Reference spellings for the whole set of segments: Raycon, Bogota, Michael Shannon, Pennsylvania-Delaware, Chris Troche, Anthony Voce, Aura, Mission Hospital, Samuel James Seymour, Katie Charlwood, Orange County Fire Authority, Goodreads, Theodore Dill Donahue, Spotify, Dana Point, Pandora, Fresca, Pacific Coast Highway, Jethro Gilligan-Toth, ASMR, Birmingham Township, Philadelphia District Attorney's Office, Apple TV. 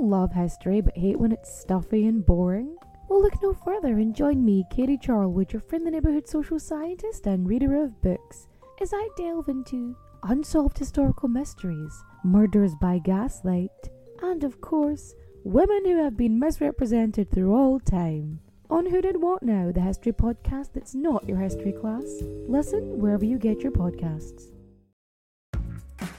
love history but hate when it's stuffy and boring? Well, look no further and join me, Katie Charlwood, your friend, the neighborhood social scientist and reader of books, as I delve into unsolved historical mysteries, murders by gaslight, and of course, women who have been misrepresented through all time. On Who Did What Now, the history podcast that's not your history class. Listen wherever you get your podcasts.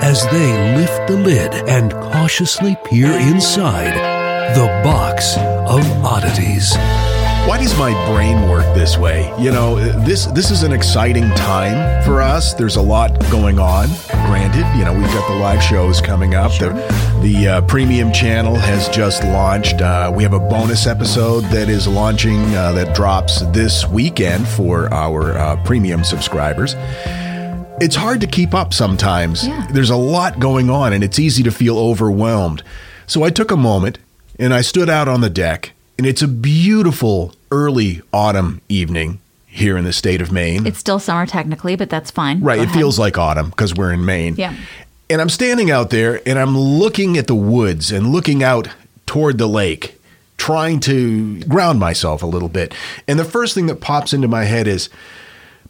as they lift the lid and cautiously peer inside the box of oddities. Why does my brain work this way? You know, this is an exciting time for us. There's a lot going on. Granted, you know, we've got the live shows coming up. Sure. The premium channel has just launched. We have a bonus episode that is launching, that drops this weekend for our premium subscribers. It's hard to keep up sometimes. Yeah. There's a lot going on, and it's easy to feel overwhelmed. So I took a moment, and I stood out on the deck, and it's a beautiful early autumn evening here in the state of Maine. It's still summer technically, but that's fine. Right. Go ahead. Feels like autumn because we're in Maine. Yeah. And I'm standing out there, and I'm looking at the woods and looking out toward the lake, trying to ground myself a little bit. And the first thing that pops into my head is,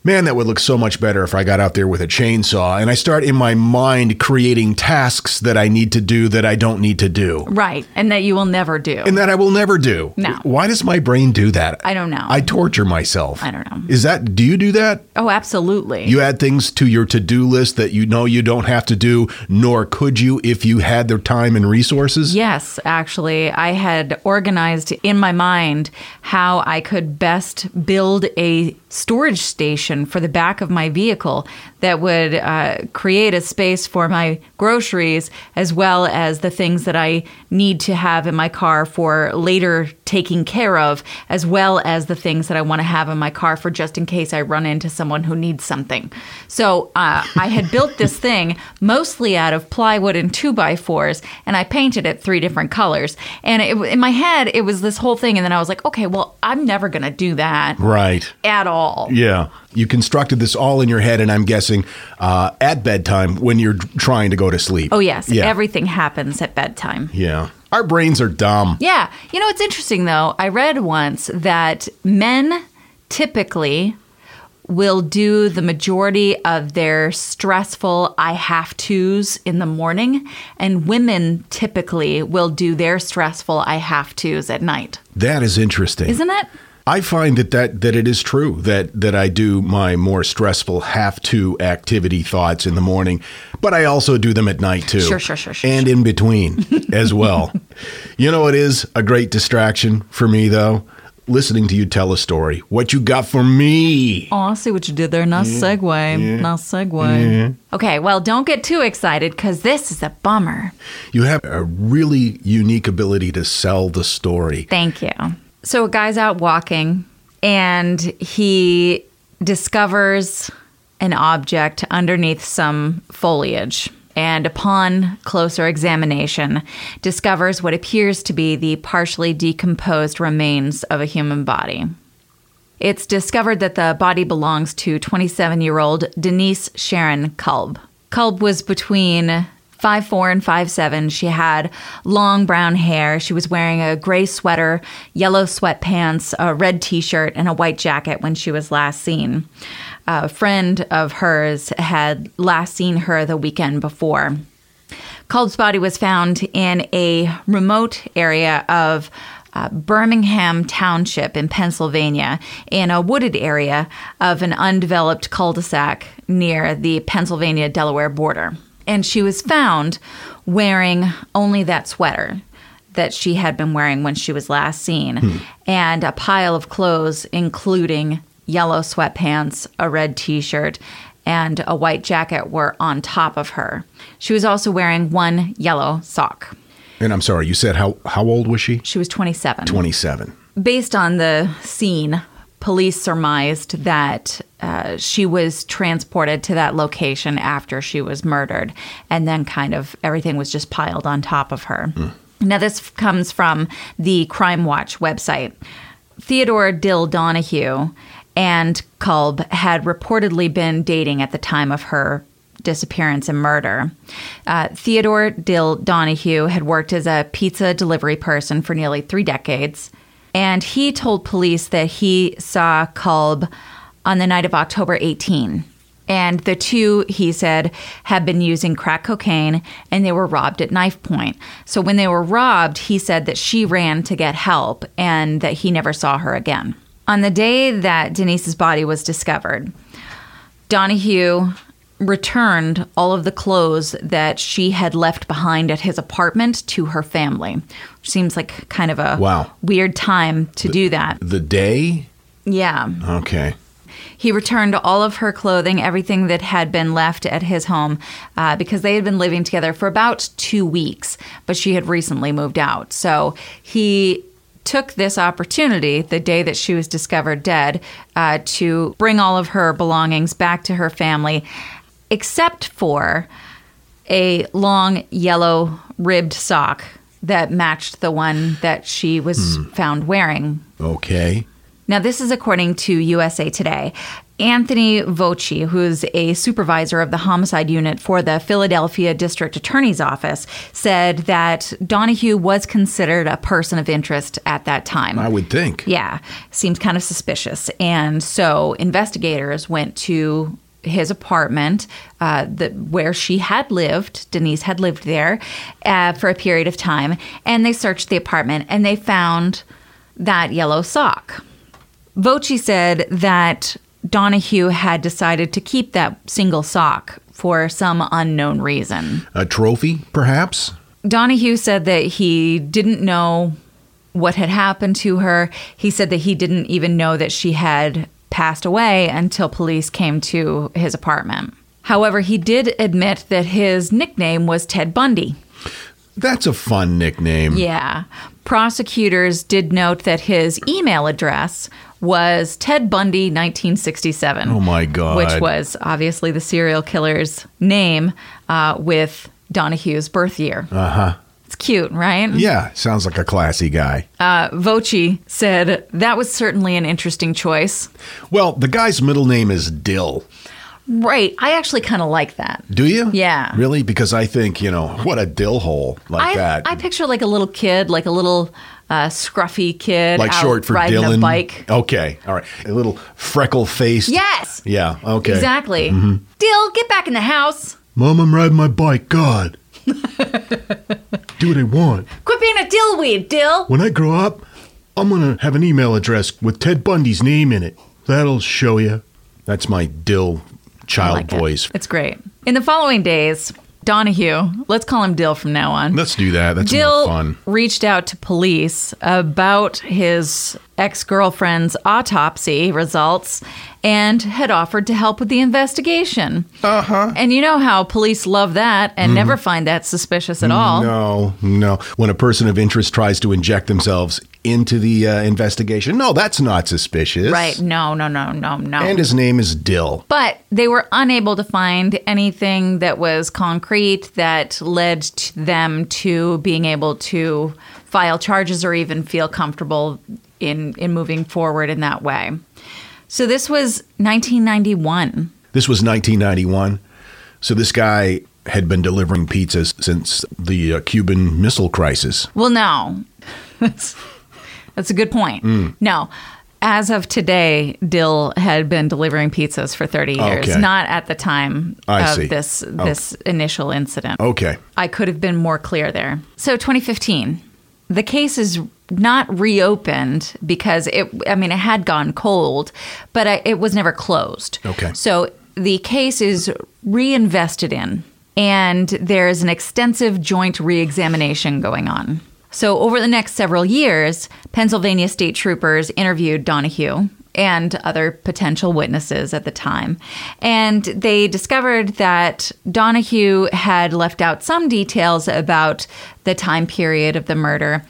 man, that would look so much better if I got out there with a chainsaw. And I start in my mind creating tasks that I need to do that I don't need to do. Right. And that you will never do. And that I will never do. No. Why does my brain do that? I don't know. I torture myself. I don't know. Do you do that? Oh, absolutely. You add things to your to-do list that you know you don't have to do, nor could you if you had the time and resources? Yes, actually. I had organized in my mind how I could best build a storage station for the back of my vehicle that would create a space for my groceries as well as the things that I need to have in my car for later taking care of, as well as the things that I want to have in my car for just in case I run into someone who needs something. So I had built this thing mostly out of plywood and 2x4s, and I painted it 3 different colors. And in my head, it was this whole thing, and then I was like, okay, well, I'm never going to do that. Right. At all. Yeah. You constructed this all in your head, and I'm guessing at bedtime when you're trying to go to sleep. Oh, yes. Yeah. Everything happens at bedtime. Yeah. Our brains are dumb. Yeah. You know, it's interesting, though. I read once that men typically will do the majority of their stressful I have to's in the morning, and women typically will do their stressful I have to's at night. That is interesting. Isn't it? I find that it is true that I do my more stressful have-to activity thoughts in the morning, but I also do them at night, too. Sure. And in between as well. You know, it is a great distraction for me, though, listening to you tell a story. What you got for me? Oh, I see what you did there. Nice segue. Yeah. Yeah. Okay, well, don't get too excited because this is a bummer. You have a really unique ability to sell the story. Thank you. So a guy's out walking, and he discovers an object underneath some foliage, and upon closer examination, discovers what appears to be the partially decomposed remains of a human body. It's discovered that the body belongs to 27-year-old Denise Sharron Kulb. Kulb was between 5'4" and 5'7". She had long brown hair. She was wearing a gray sweater, yellow sweatpants, a red t-shirt, and a white jacket when she was last seen. A friend of hers had last seen her the weekend before. Kulb's body was found in a remote area of Birmingham Township in Pennsylvania in a wooded area of an undeveloped cul-de-sac near the Pennsylvania-Delaware border. And she was found wearing only that sweater that she had been wearing when she was last seen, and a pile of clothes, including yellow sweatpants, a red T-shirt, and a white jacket were on top of her. She was also wearing one yellow sock. And I'm sorry, you said how old was she? She was 27. 27. Based on the scene, police surmised that she was transported to that location after she was murdered, and then kind of everything was just piled on top of her. Mm. Now, this comes from the Crime Watch website. Theodore Dill Donahue and Kulb had reportedly been dating at the time of her disappearance and murder. Theodore Dill Donahue had worked as a pizza delivery person for nearly 3 decades, and he told police that he saw Kulb on the night of October 18. And the two, he said, had been using crack cocaine, and they were robbed at knife point. So when they were robbed, he said that she ran to get help and that he never saw her again. On the day that Denise's body was discovered, Donahue returned all of the clothes that she had left behind at his apartment to her family, which seems like kind of a weird time to do that. The day? Yeah. Okay. He returned all of her clothing, everything that had been left at his home, because they had been living together for about 2 weeks, but she had recently moved out. So he took this opportunity, the day that she was discovered dead, to bring all of her belongings back to her family, except for a long yellow ribbed sock that matched the one that she was found wearing. Okay. Now, this is according to USA Today. Anthony Voce, who's a supervisor of the homicide unit for the Philadelphia District Attorney's Office, said that Donahue was considered a person of interest at that time. I would think. Yeah. Seems kind of suspicious. And so investigators went to his apartment, where she had lived. Denise had lived there for a period of time. And they searched the apartment, and they found that yellow sock. Voce said that Donahue had decided to keep that single sock for some unknown reason. A trophy, perhaps? Donahue said that he didn't know what had happened to her. He said that he didn't even know that she had passed away until police came to his apartment. However, he did admit that his nickname was Ted Bundy. That's a fun nickname. Yeah. Prosecutors did note that his email address was Ted Bundy 1967. Oh, my God. Which was obviously the serial killer's name with Donahue's birth year. Uh-huh. It's cute, right? Yeah. Sounds like a classy guy. Voce said that was certainly an interesting choice. Well, the guy's middle name is Dill. Right. I actually kind of like that. Do you? Yeah. Really? Because I think, you know, what a dill hole like that. I picture like a little kid, like a little scruffy kid. Like out short for riding Dylan. A bike. Okay. All right. A little freckle-faced. Yes. Yeah. Okay. Exactly. Mm-hmm. Dill, get back in the house. Mom, I'm riding my bike. God. Do what I want. Quit being a dillweed, Dill. When I grow up, I'm going to have an email address with Ted Bundy's name in it. That'll show you. That's my dill child voice. It's great. In the following days, Donahue, let's call him Dill from now on. Let's do that. That's more fun. Dill reached out to police about his ex-girlfriend's autopsy results and had offered to help with the investigation. Uh-huh. And you know how police love that and never find that suspicious at all. No. When a person of interest tries to inject themselves into the investigation. No, that's not suspicious. Right. No. And his name is Dill. But they were unable to find anything that was concrete that led to them to being able to file charges or even feel comfortable in moving forward in that way. So this was 1991. So this guy had been delivering pizzas since the Cuban Missile Crisis. Well, no. That's a good point. Mm. No. As of today, Dill had been delivering pizzas for 30 years, not at the time of this initial incident. Okay. I could have been more clear there. So 2015, the case is not reopened because it had gone cold, but it was never closed. Okay. So the case is reinvested in, and there is an extensive joint reexamination going on. So over the next several years, Pennsylvania state troopers interviewed Donahue and other potential witnesses at the time. And they discovered that Donahue had left out some details about the time period of the murder.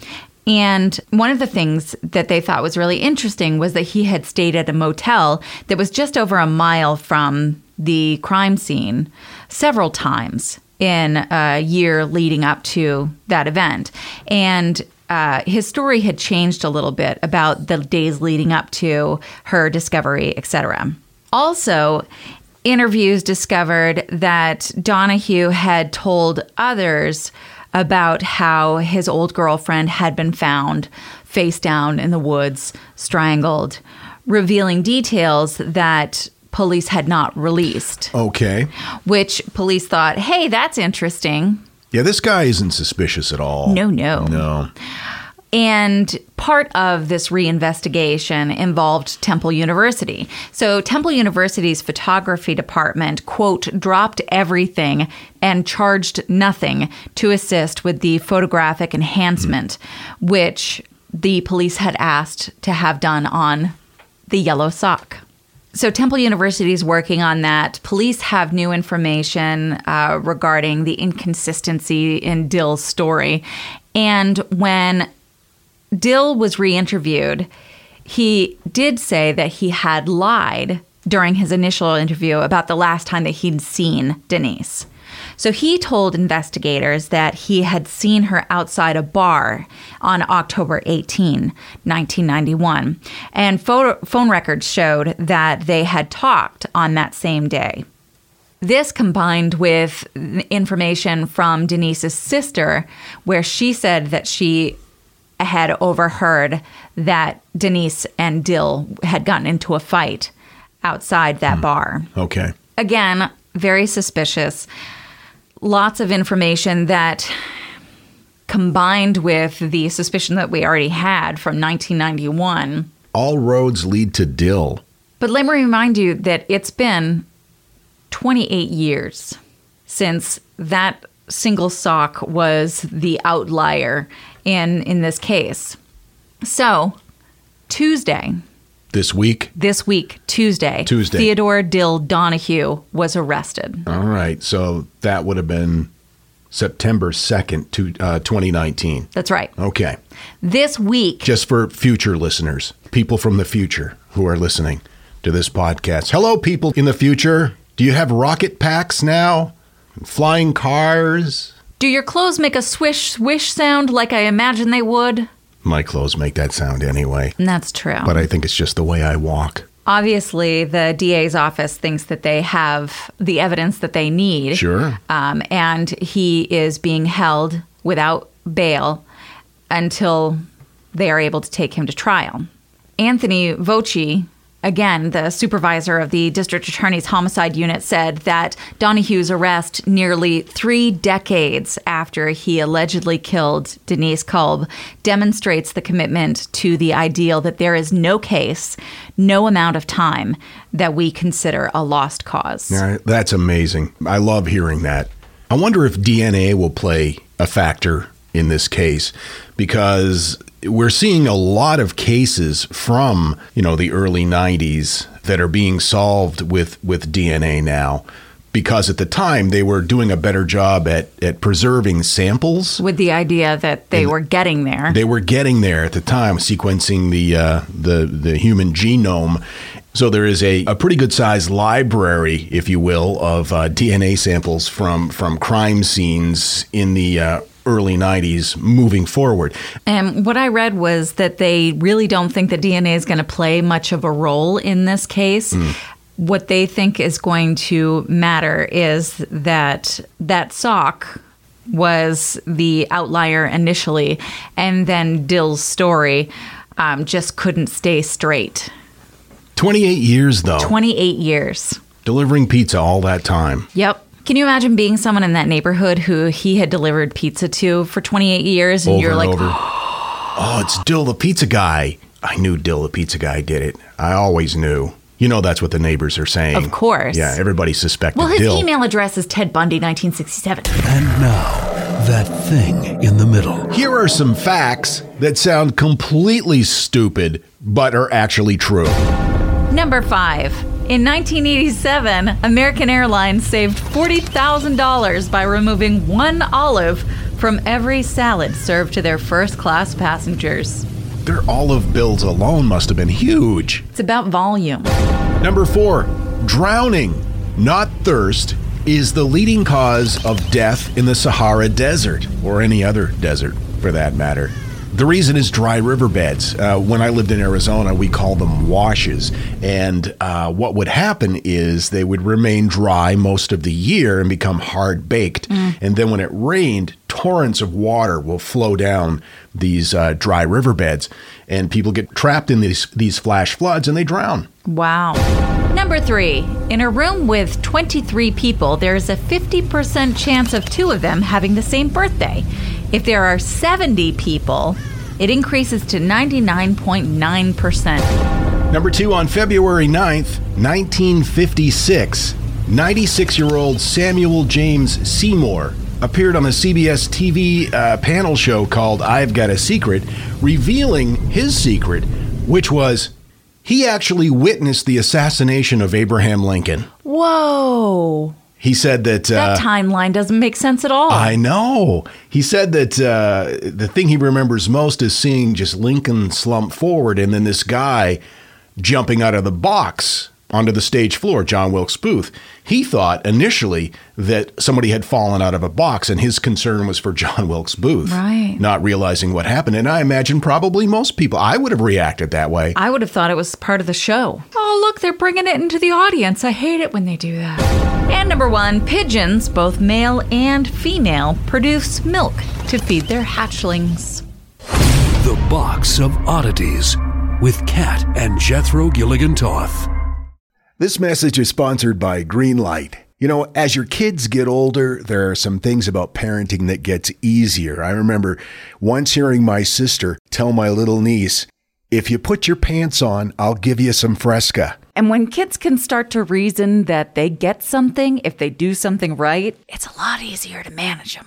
And one of the things that they thought was really interesting was that he had stayed at a motel that was just over a mile from the crime scene several times in a year leading up to that event. And his story had changed a little bit about the days leading up to her discovery, etc. Also, interviews discovered that Donahue had told others about how his old girlfriend had been found face down in the woods, strangled, revealing details that police had not released. Okay. Which police thought, hey, that's interesting. Yeah, this guy isn't suspicious at all. No. And part of this reinvestigation involved Temple University. So Temple University's photography department, quote, dropped everything and charged nothing to assist with the photographic enhancement, which the police had asked to have done on the yellow sock. So Temple University is working on that. Police have new information regarding the inconsistency in Dill's story. And when Dill was re-interviewed, he did say that he had lied during his initial interview about the last time that he'd seen Denise. So he told investigators that he had seen her outside a bar on October 18, 1991. And phone records showed that they had talked on that same day. This combined with information from Denise's sister, where she said that she had overheard that Denise and Dill had gotten into a fight outside that bar. Okay. Again, very suspicious. Lots of information that, combined with the suspicion that we already had from 1991. All roads lead to Dill. But let me remind you that it's been 28 years since that single sock was the outlier in this case. So, Tuesday. This week, Tuesday. Theodore Dill Donahue was arrested. All right. So that would have been September 2nd, 2019. That's right. Okay. This week. Just for future listeners, people from the future who are listening to this podcast. Hello, people in the future. Do you have rocket packs now? Flying cars? Do your clothes make a swish, swish sound like I imagine they would? My clothes make that sound anyway. That's true. But I think it's just the way I walk. Obviously, the DA's office thinks that they have the evidence that they need. Sure. And he is being held without bail until they are able to take him to trial. Anthony Voce, again, the supervisor of the district attorney's homicide unit, said that Donahue's arrest nearly 3 decades after he allegedly killed Denise Kulb demonstrates the commitment to the ideal that there is no case, no amount of time that we consider a lost cause. Right, that's amazing. I love hearing that. I wonder if DNA will play a factor in this case, because we're seeing a lot of cases from, the early 90s that are being solved with DNA now, because at the time they were doing a better job at preserving samples. With the idea that they were getting there. They were getting there at the time, sequencing the human genome. So there is a pretty good-sized library, if you will, of DNA samples from crime scenes in the early 90s moving forward. And what I read was that they really don't think that DNA is going to play much of a role in this case. What they think is going to matter is that sock was the outlier initially, and then Dill's story just couldn't stay straight. 28 years, though. 28 years. Delivering pizza all that time. Yep. Can you imagine being someone in that neighborhood who he had delivered pizza to for 28 years? And over you're like, and over. oh, it's Dill the pizza guy. I knew Dill the pizza guy did it. I always knew. You know that's what the neighbors are saying. Of course. Yeah, everybody suspected Dill. Well, his email address is Ted Bundy, 1967. And now, that thing in the middle. Here are some facts that sound completely stupid, but are actually true. Number 5. In 1987, American Airlines saved $40,000 by removing one olive from every salad served to their first-class passengers. Their olive bills alone must have been huge. It's about volume. Number 4, drowning, not thirst, is the leading cause of death in the Sahara Desert, or any other desert for that matter. The reason is dry riverbeds. When I lived in Arizona, we called them washes. And what would happen is they would remain dry most of the year and become hard baked. And then when it rained, torrents of water will flow down these dry riverbeds. And people get trapped in these flash floods and they drown. Wow. Number 3, in a room with 23 people, there is a 50% chance of two of them having the same birthday. If there are 70 people, it increases to 99.9%. Number 2, on February 9th, 1956, 96-year-old Samuel James Seymour appeared on a CBS TV panel show called I've Got a Secret, revealing his secret, which was he actually witnessed the assassination of Abraham Lincoln. Whoa. He said that... that timeline doesn't make sense at all. I know. He said that the thing he remembers most is seeing just Lincoln slump forward and then this guy jumping out of the box onto the stage floor, John Wilkes Booth. He thought initially that somebody had fallen out of a box and his concern was for John Wilkes Booth. Right. Not realizing what happened. And I imagine probably most people, I would have reacted that way. I would have thought it was part of the show. Oh, look, they're bringing it into the audience. I hate it when they do that. And number 1, pigeons, both male and female, produce milk to feed their hatchlings. The Box of Oddities with Kat and Jethro Gilligan-Toth. This message is sponsored by Greenlight. You know, as your kids get older, there are some things about parenting that gets easier. I remember once hearing my sister tell my little niece, "If you put your pants on, I'll give you some Fresca." And when kids can start to reason that they get something if they do something right, it's a lot easier to manage them.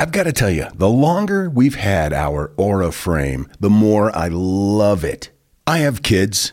I've got to tell you, the longer we've had our Aura frame, the more I love it. I have kids,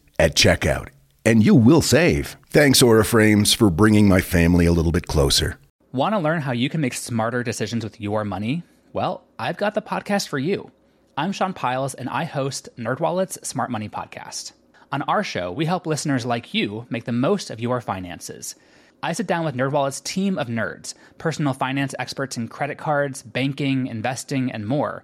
at checkout, and you will save. Thanks, Aura Frames, for bringing my family a little bit closer. Want to learn how you can make smarter decisions with your money? Well, I've got the podcast for you. I'm Sean Piles, and I host NerdWallet's Smart Money Podcast. On our show, we help listeners like you make the most of your finances. I sit down with NerdWallet's team of nerds, personal finance experts in credit cards, banking, investing, and more.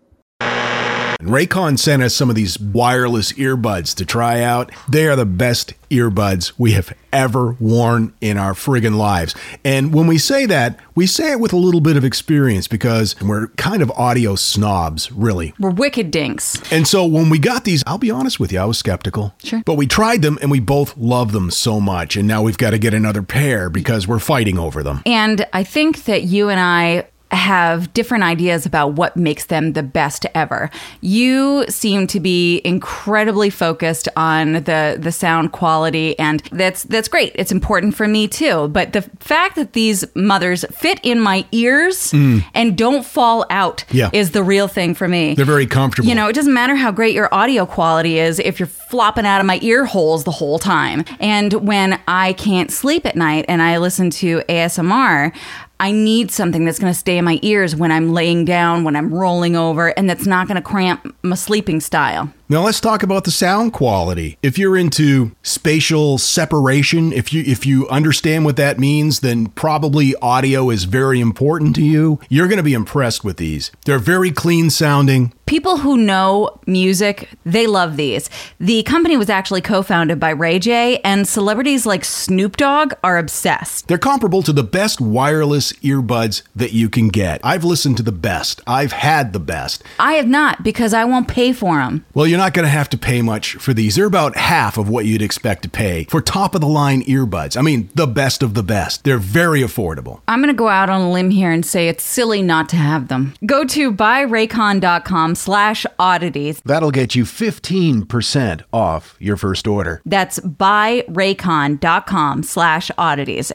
And Raycon sent us some of these wireless earbuds to try out. They are the best earbuds we have ever worn in our friggin' lives. And when we say that, we say it with a little bit of experience because we're kind of audio snobs, really. We're wicked dinks. And so when we got these, I'll be honest with you, I was skeptical. Sure. But we tried them and we both love them so much. And now we've got to get another pair because we're fighting over them. And I think that you and I have different ideas about what makes them the best ever. You seem to be incredibly focused on the sound quality, and that's great. It's important for me too. But the fact that these mothers fit in my ears and don't fall out is the real thing for me. They're very comfortable. You know, it doesn't matter how great your audio quality is if you're flopping out of my ear holes the whole time. And when I can't sleep at night and I listen to ASMR, I need something that's going to stay in my ears when I'm laying down, when I'm rolling over, and that's not going to cramp my sleeping style. Now let's talk about the sound quality. If you're into spatial separation, if you understand what that means, then probably audio is very important to you. You're going to be impressed with these. They're very clean sounding. People who know music, they love these. The company was actually co-founded by Ray J, and celebrities like Snoop Dogg are obsessed. They're comparable to the best wireless earbuds that you can get. I've listened to the best. I've had the best. I have not, because I won't pay for them. Well, you're not going to have to pay much for these. They're about half of what you'd expect to pay for top-of-the-line earbuds. I mean, the best of the best. They're very affordable. I'm going to go out on a limb here and say it's silly not to have them. Go to buyraycon.com/oddities. That'll get you 15% off your first order. That's buyraycon.com/oddities.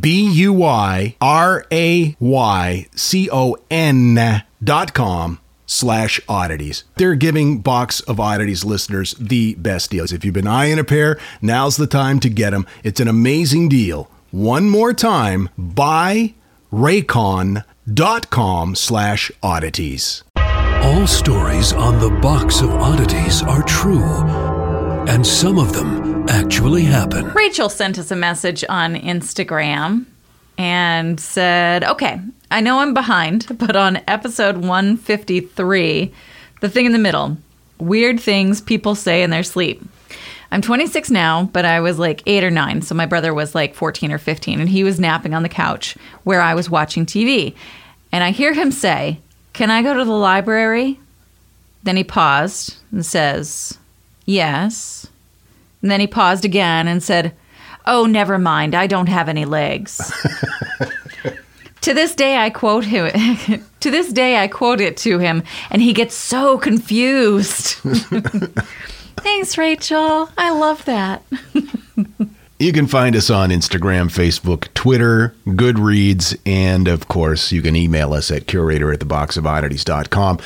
buyraycon.com/oddities. They're giving Box of Oddities listeners the best deals. If you've been eyeing a pair, now's the time to get them. It's an amazing deal. One more time, buyraycon.com/oddities. All stories on the Box of Oddities are true, and some of them actually happen. Rachel sent us a message on Instagram and said, okay, I know I'm behind, but on episode 153, the thing in the middle, weird things people say in their sleep. I'm 26 now, but I was like 8 or 9, so my brother was like 14 or 15, and he was napping on the couch where I was watching TV. And I hear him say, "Can I go to the library?" Then he paused and says, "Yes." And then he paused again and said, "Oh, never mind, I don't have any legs." To this day, I quote him. To this day, I quote it to him, and he gets so confused. Thanks, Rachel. I love that. You can find us on Instagram, Facebook, Twitter, Goodreads, and of course, you can email us at curator@theboxofoddities.com.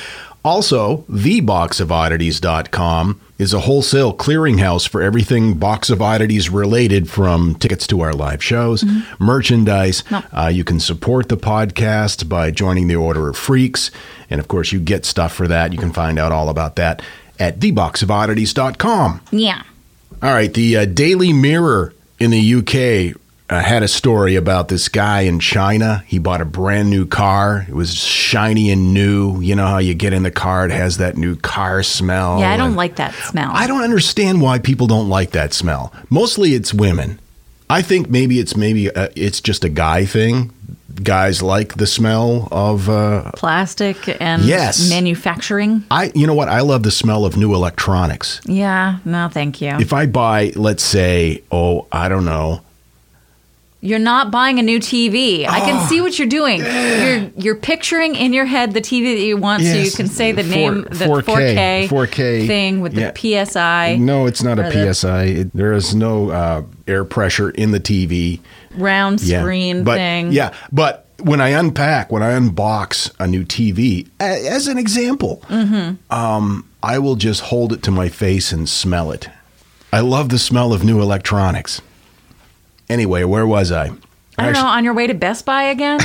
Also, theboxofoddities.com is a wholesale clearinghouse for everything Box of Oddities related, from tickets to our live shows, mm-hmm. merchandise. No. You can support the podcast by joining the Order of Freaks. And, of course, you get stuff for that. You can find out all about that at theboxofoddities.com. Yeah. All right. The Daily Mirror in the UK had a story about this guy in China. He bought a brand new car. It was shiny and new. You know how you get in the car, it has that new car smell. Yeah, I don't like that smell. I don't understand why people don't like that smell. Mostly it's women. I think maybe it's just a guy thing. Guys like the smell of plastic and manufacturing. You know what? I love the smell of new electronics. Yeah, no, thank you. If I buy, let's say, I don't know. You're not buying a new TV. I can see what you're doing. You're picturing in your head the TV that you want, so you can say the name, the 4K thing with the PSI. No, it's not a PSI. There is no air pressure in the TV. Round screen thing. Yeah, but when I unbox a new TV, as an example, mm-hmm. I will just hold it to my face and smell it. I love the smell of new electronics. Anyway, where was I? I don't know, on your way to Best Buy again?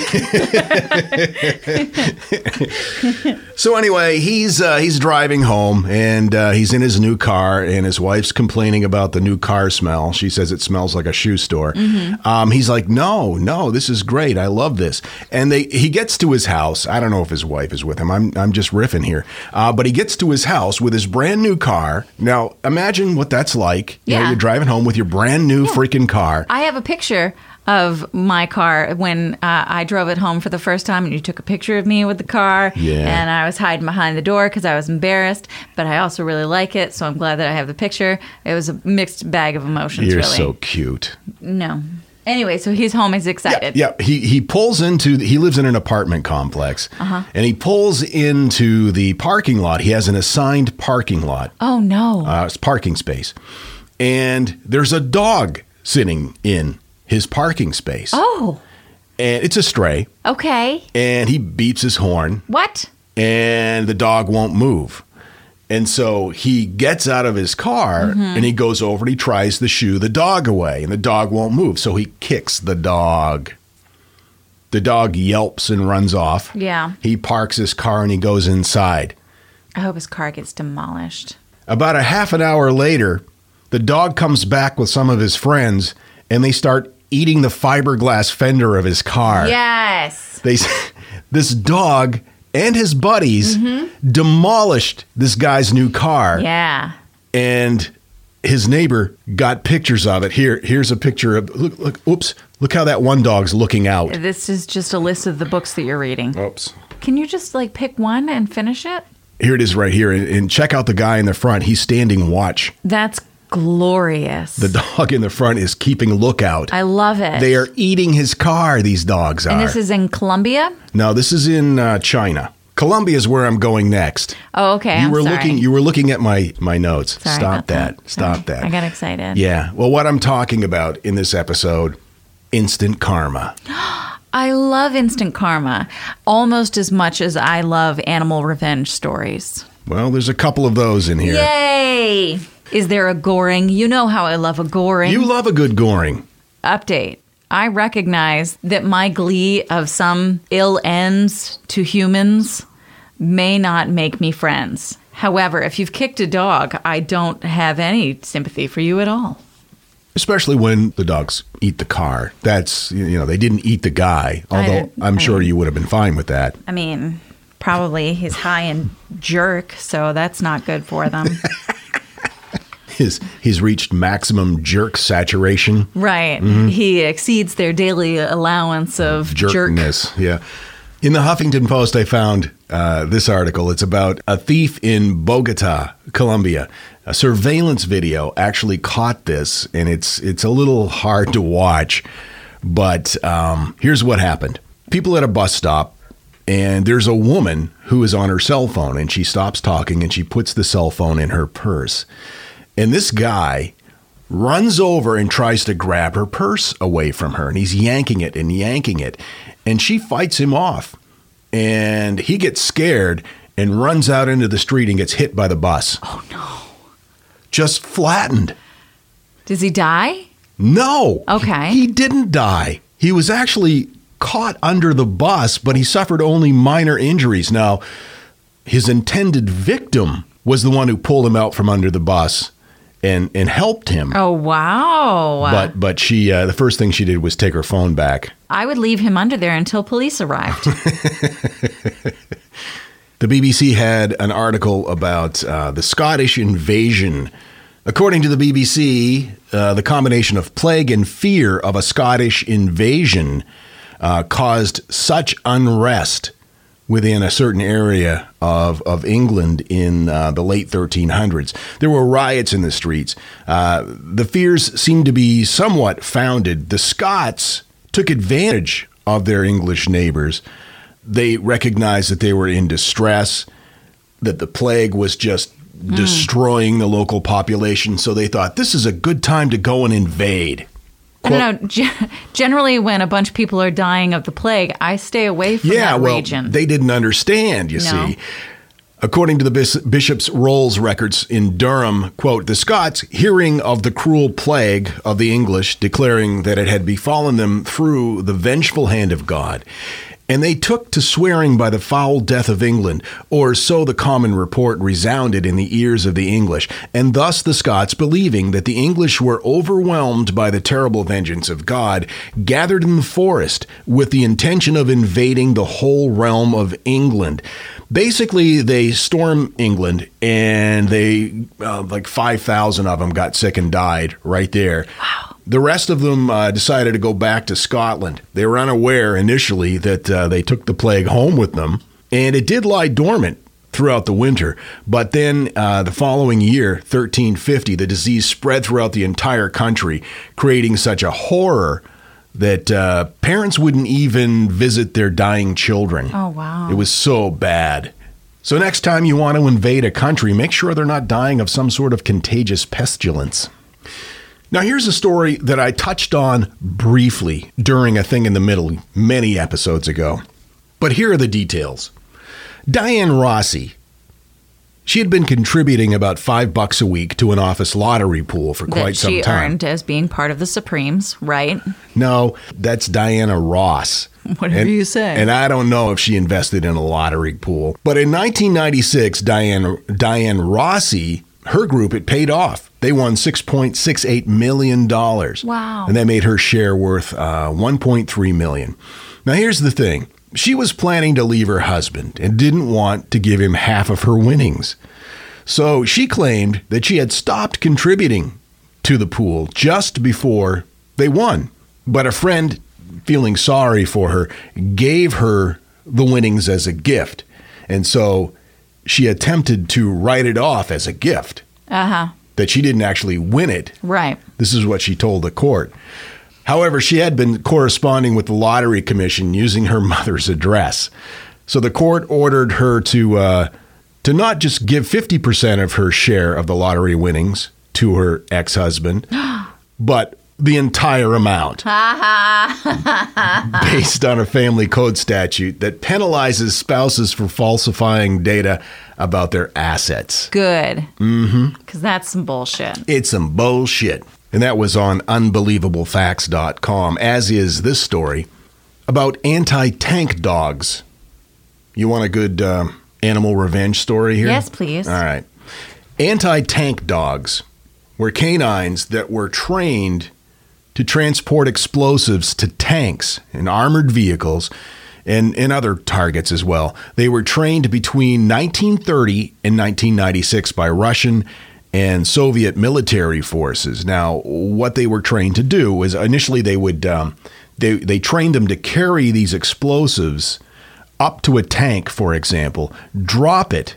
So anyway, he's driving home, and he's in his new car, and his wife's complaining about the new car smell. She says it smells like a shoe store. Mm-hmm. He's like, no, this is great. I love this. And he gets to his house. I don't know if his wife is with him. I'm just riffing here. But he gets to his house with his brand new car. Now, imagine what that's like. Yeah. You know, you're driving home with your brand new freaking car. I have a picture of my car when I drove it home for the first time, and you took a picture of me with the car, and I was hiding behind the door because I was embarrassed, but I also really like it, so I'm glad that I have the picture. It was a mixed bag of emotions. You're really so cute. No. Anyway, so he's home. He's excited. Yeah, he pulls into. He lives in an apartment complex, and he pulls into the parking lot. He has an assigned parking lot. Oh no! It's parking space, and there's a dog sitting in his parking space. Oh. And it's a stray. Okay. And he beeps his horn. What? And the dog won't move. And so he gets out of his car, mm-hmm. and he goes over and he tries to shoo the dog away, and the dog won't move. So he kicks the dog. The dog yelps and runs off. Yeah. He parks his car and he goes inside. I hope his car gets demolished. About a half an hour later, the dog comes back with some of his friends, and they start eating the fiberglass fender of his car. Yes. This dog and his buddies mm-hmm. demolished this guy's new car. Yeah. And his neighbor got pictures of it. Here's a picture of, look, oops, look how that one dog's looking out. This is just a list of the books that you're reading. Oops. Can you just pick one and finish it? Here it is right here. And check out the guy in the front. He's standing watch. That's glorious. The dog in the front is keeping lookout. I love it. They are eating his car, these dogs are. And this is in Colombia? No, this is in China. Colombia is where I'm going next. Oh, okay. You were looking at my notes. Sorry. Stop that. Stop that. I got excited. Yeah. Well, what I'm talking about in this episode, instant karma. I love instant karma almost as much as I love animal revenge stories. Well, there's a couple of those in here. Yay! Is there a goring? You know how I love a goring. You love a good goring. Update. I recognize that my glee of some ill ends to humans may not make me friends. However, if you've kicked a dog, I don't have any sympathy for you at all. Especially when the dogs eat the car. That's, they didn't eat the guy, although I'm sure you would have been fine with that. I mean, probably he's high and jerk, so that's not good for them. He's reached maximum jerk saturation. Right. Mm-hmm. He exceeds their daily allowance of jerkness. Yeah. In the Huffington Post, I found this article. It's about a thief in Bogota, Colombia. A surveillance video actually caught this, and it's a little hard to watch. But here's what happened. People at a bus stop. And there's a woman who is on her cell phone, and she stops talking, and she puts the cell phone in her purse. And this guy runs over and tries to grab her purse away from her, and he's yanking it and yanking it. And she fights him off, and he gets scared and runs out into the street and gets hit by the bus. Oh, no. just flattened. Does he die? No. Okay. He didn't die. He was actually caught under the bus, but he suffered only minor injuries. Now, his intended victim was the one who pulled him out from under the bus and helped him. Oh, wow. But she the first thing she did was take her phone back. I would leave him under there until police arrived. The BBC had an article about the Scottish invasion. According to the BBC, the combination of plague and fear of a Scottish invasion caused such unrest within a certain area of England in the late 1300s. There were riots in the streets. The fears seemed to be somewhat founded. The Scots took advantage of their English neighbors. They recognized that they were in distress, that the plague was just destroying the local population. So they thought, this is a good time to go and invade. Quote, I don't know. Generally, when a bunch of people are dying of the plague, I stay away from that region. Yeah, well, they didn't understand, you see. According to the Bishop's Rolls records in Durham, quote, the Scots, hearing of the cruel plague of the English, declaring that it had befallen them through the vengeful hand of God, and they took to swearing by the foul death of England, or so the common report resounded in the ears of the English, and thus the Scots, believing that the English were overwhelmed by the terrible vengeance of God, gathered in the forest with the intention of invading the whole realm of England. Basically, they storm England, and they, like 5,000 of them got sick and died right there. Wow. The rest of them decided to go back to Scotland. They were unaware initially that they took the plague home with them, and it did lie dormant throughout the winter. But then the following year, 1350, the disease spread throughout the entire country, creating such a horror that parents wouldn't even visit their dying children. Oh, wow. It was so bad. So next time you want to invade a country, make sure they're not dying of some sort of contagious pestilence. Now, here's a story that I touched on briefly during a thing in the middle many episodes ago. But here are the details. Diane Rossi, she had been contributing about $5 a week to an office lottery pool for quite some time. That she earned as being part of the Supremes, right? No, that's Diana Ross. Whatever you say. And I don't know if she invested in a lottery pool. But in 1996, Diane Rossi, her group, it paid off. They won $6.68 million. Wow. And that made her share worth $1.3 million. Now, here's the thing. She was planning to leave her husband and didn't want to give him half of her winnings. So she claimed that she had stopped contributing to the pool just before they won. But a friend, feeling sorry for her, gave her the winnings as a gift. And so she attempted to write it off as a gift. Uh-huh. That she didn't actually win it. Right. This is what she told the court. However, she had been corresponding with the Lottery Commission using her mother's address. So the court ordered her to not just give 50% of her share of the lottery winnings to her ex-husband, but the entire amount, based on a family code statute that penalizes spouses for falsifying data about their assets. Good. Mm-hmm. Because that's some bullshit. It's some bullshit. And that was on unbelievablefacts.com, as is this story about anti-tank dogs. You want a good animal revenge story here? Yes, please. All right. Anti-tank dogs were canines that were trained to transport explosives to tanks and armored vehicles and other targets as well. They were trained between 1930 and 1996 by Russian and Soviet military forces. Now, what they were trained to do was initially they would they trained them to carry these explosives up to a tank, for example, drop it,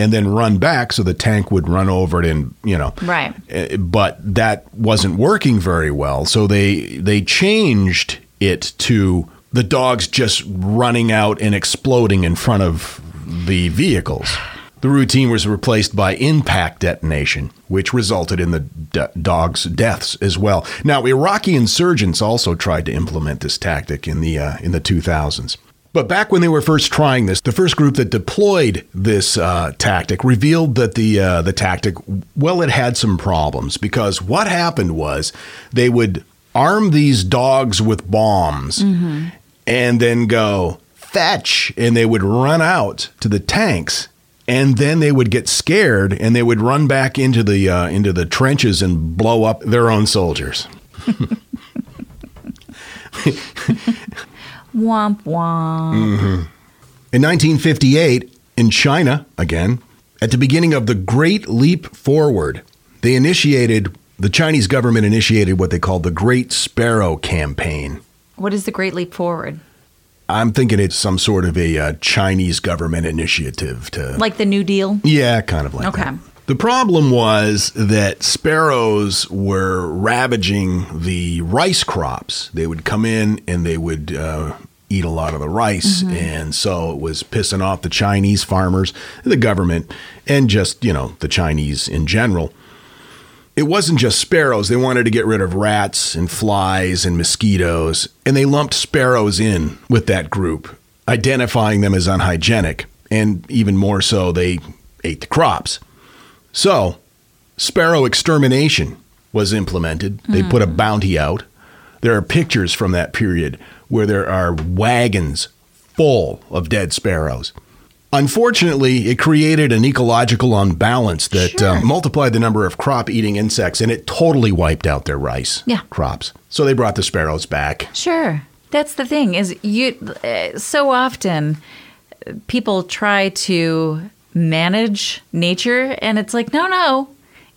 and then run back so the tank would run over it and, you know. Right. But that wasn't working very well. So they changed it to the dogs just running out and exploding in front of the vehicles. The routine was replaced by impact detonation, which resulted in the dogs' deaths as well. Now, Iraqi insurgents also tried to implement this tactic in the 2000s. But back when they were first trying this, the first group that deployed this tactic revealed that the tactic, well, it had some problems, because what happened was they would arm these dogs with bombs and then go fetch, and they would run out to the tanks, and then they would get scared and they would run back into the trenches and blow up their own soldiers. Womp womp. Mm-hmm. In 1958, in China, again, at the beginning of the Great Leap Forward, they initiated, the Chinese government initiated what they called the Great Sparrow Campaign. What is the Great Leap Forward? I'm thinking it's some sort of a Chinese government initiative to... Like the New Deal? Yeah, kind of like that. The problem was that sparrows were ravaging the rice crops. They would come in and they would eat a lot of the rice. And so it was pissing off the Chinese farmers, the government, and just, you know, the Chinese in general. It wasn't just sparrows. They wanted to get rid of rats and flies and mosquitoes. And they lumped sparrows in with that group, identifying them as unhygienic. And even more so, they ate the crops. So, sparrow extermination was implemented. They put a bounty out. There are pictures from that period where there are wagons full of dead sparrows. Unfortunately, it created an ecological unbalance that multiplied the number of crop-eating insects, and it totally wiped out their rice crops. So they brought the sparrows back. Sure. That's the thing, is you so often people try to manage nature, and it's like, no,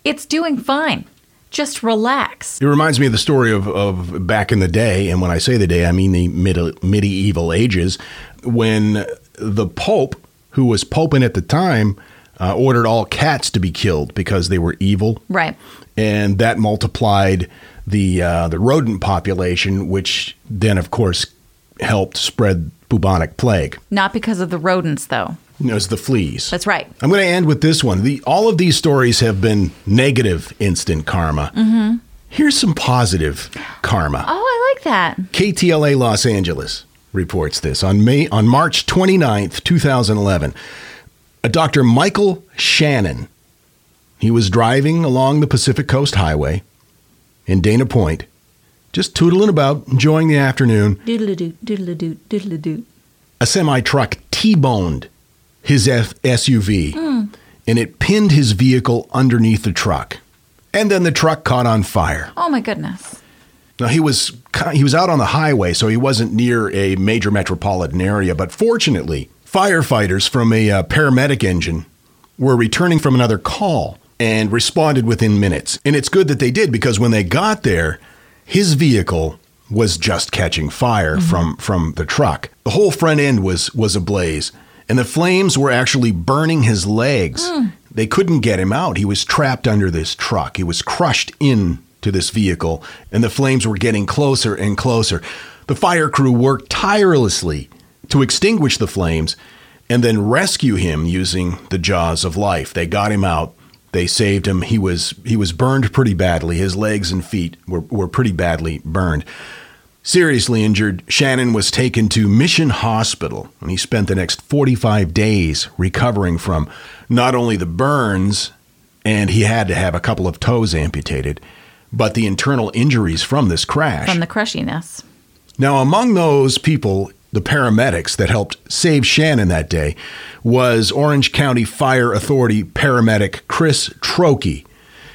it's doing fine. Just relax. It reminds me of the story of back in the day, and when I say the day, I mean the medieval ages, when the Pope, who was poping at the time, ordered all cats to be killed because they were evil. Right. And that multiplied the rodent population, which then, of course, helped spread bubonic plague. Not because of the rodents, though. As the fleas. That's right. I'm going to end with this one. All of these stories have been negative instant karma. Mm-hmm. Here's some positive karma. Oh, I like that. KTLA Los Angeles reports this on March 29th, 2011. A Dr. Michael Shannon, he was driving along the Pacific Coast Highway in Dana Point, just tootling about, enjoying the afternoon. Doodle-a-doo, doodle-a-doo, doodle-a-doo. A semi-truck T-boned his SUV, and it pinned his vehicle underneath the truck. And then the truck caught on fire. Oh, my goodness. Now, he was out on the highway, so he wasn't near a major metropolitan area. But fortunately, firefighters from a paramedic engine were returning from another call and responded within minutes. And it's good that they did, because when they got there, his vehicle was just catching fire from the truck. The whole front end was ablaze. And the flames were actually burning his legs. They couldn't get him out. He was trapped under this truck. He was crushed into this vehicle, and the flames were getting closer and closer. The fire crew worked tirelessly to extinguish the flames and then rescue him using the jaws of life. They got him out. They saved him. He was burned pretty badly. His legs and feet were pretty badly burned. Seriously injured, Shannon was taken to Mission Hospital, and he spent the next 45 days recovering from not only the burns, and he had to have a couple of toes amputated, but the internal injuries from this crash. From the crushiness. Now, among those people, the paramedics that helped save Shannon that day, was Orange County Fire Authority paramedic Chris Troche.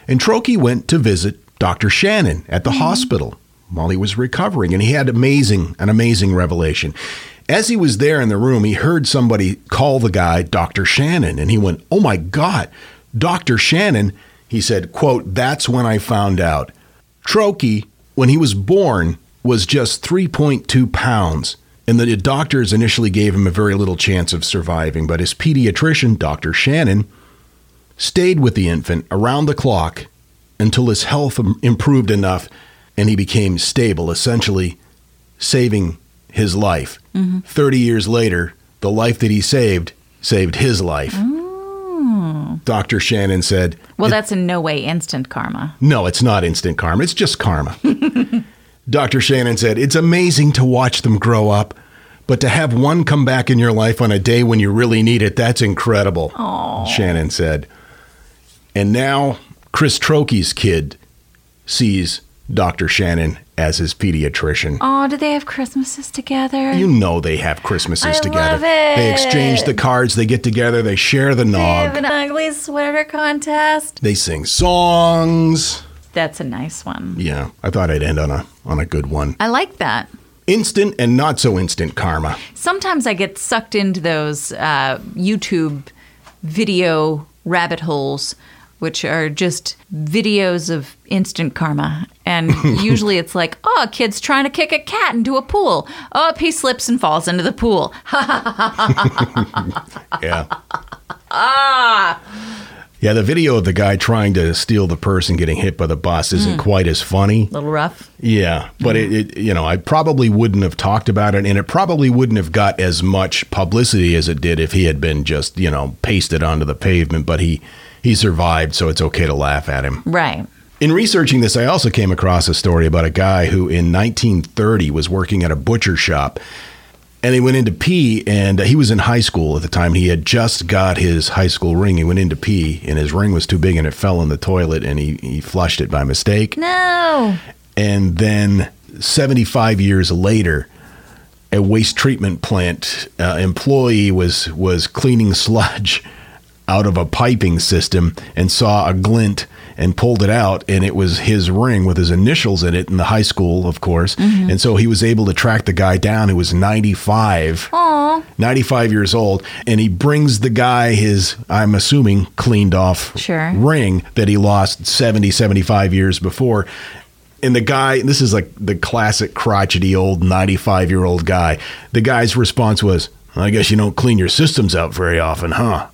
And Troche went to visit Dr. Shannon at the hospital while he was recovering, and he had an amazing revelation. As he was there in the room, he heard somebody call the guy Dr. Shannon, and he went, "Oh my God, Dr. Shannon." He said, quote, "That's when I found out. Troche, when he was born, was just 3.2 pounds, and the doctors initially gave him a very little chance of surviving, but his pediatrician, Dr. Shannon, stayed with the infant around the clock until his health improved enough and he became stable, essentially saving his life." 30 years later, the life that he saved his life. Ooh. Dr. Shannon said... Well, that's in no way instant karma. No, it's not instant karma. It's just karma. Dr. Shannon said, "It's amazing to watch them grow up, But to have one come back in your life on a day when you really need it, that's incredible, aww, Shannon said. And now Chris Troche's kid sees Dr. Shannon as his pediatrician. Oh, do they have Christmases together? You know they have Christmases together. I love it. They exchange the cards, they get together, they share the nog. They have an ugly sweater contest. They sing songs. That's a nice one. Yeah, I thought I'd end on a good one. I like that. Instant and not so instant karma. Sometimes I get sucked into those YouTube video rabbit holes, which are just videos of instant karma. And usually it's like, oh, a kid's trying to kick a cat into a pool. Oh, he slips and falls into the pool. Yeah. Yeah, the video of the guy trying to steal the purse and getting hit by the bus isn't quite as funny. A little rough. Yeah, but I probably wouldn't have talked about it, and it probably wouldn't have got as much publicity as it did if he had been just, pasted onto the pavement, but he survived, so it's okay to laugh at him. Right. In researching this, I also came across a story about a guy who in 1930 was working at a butcher shop, and he went in to pee, and he was in high school at the time. He had just got his high school ring. He went in to pee, and his ring was too big, and it fell in the toilet, and he flushed it by mistake. No! And then 75 years later, a waste treatment plant employee was cleaning sludge out of a piping system and saw a glint and pulled it out, and it was his ring with his initials in it, in the high school, of course. Mm-hmm. And so he was able to track the guy down, who was 95. Aww. 95 years old, and he brings the guy his, I'm assuming, cleaned off ring that he lost 75 years before. And the guy, this is like the classic crotchety old 95-year-old guy, the guy's response was, I guess you don't clean your systems out very often, huh?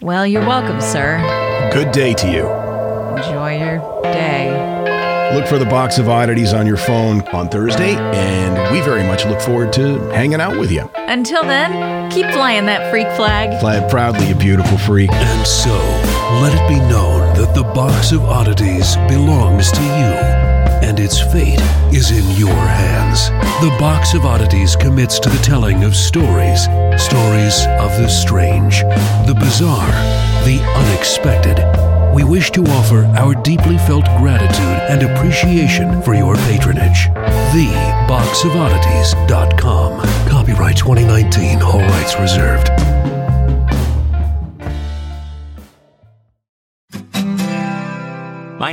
Well, you're welcome, sir. Good day to you. Enjoy your day. Look for the box of oddities on your phone on Thursday, and we very much look forward to hanging out with you. Until then, keep flying that freak flag. Fly it proudly, you beautiful freak. And so, let it be known that the box of oddities belongs to you, and its fate is in your hands. The Box of Oddities commits to the telling of stories of the strange, the bizarre, the unexpected. We wish to offer our deeply felt gratitude and appreciation for your patronage. TheBoxOfOddities.com. Copyright 2019, all rights reserved. My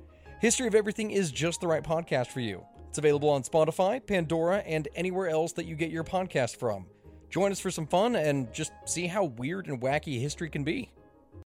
History of Everything is just the right podcast for you. It's available on Spotify, Pandora, and anywhere else that you get your podcast from. Join us for some fun and just see how weird and wacky history can be.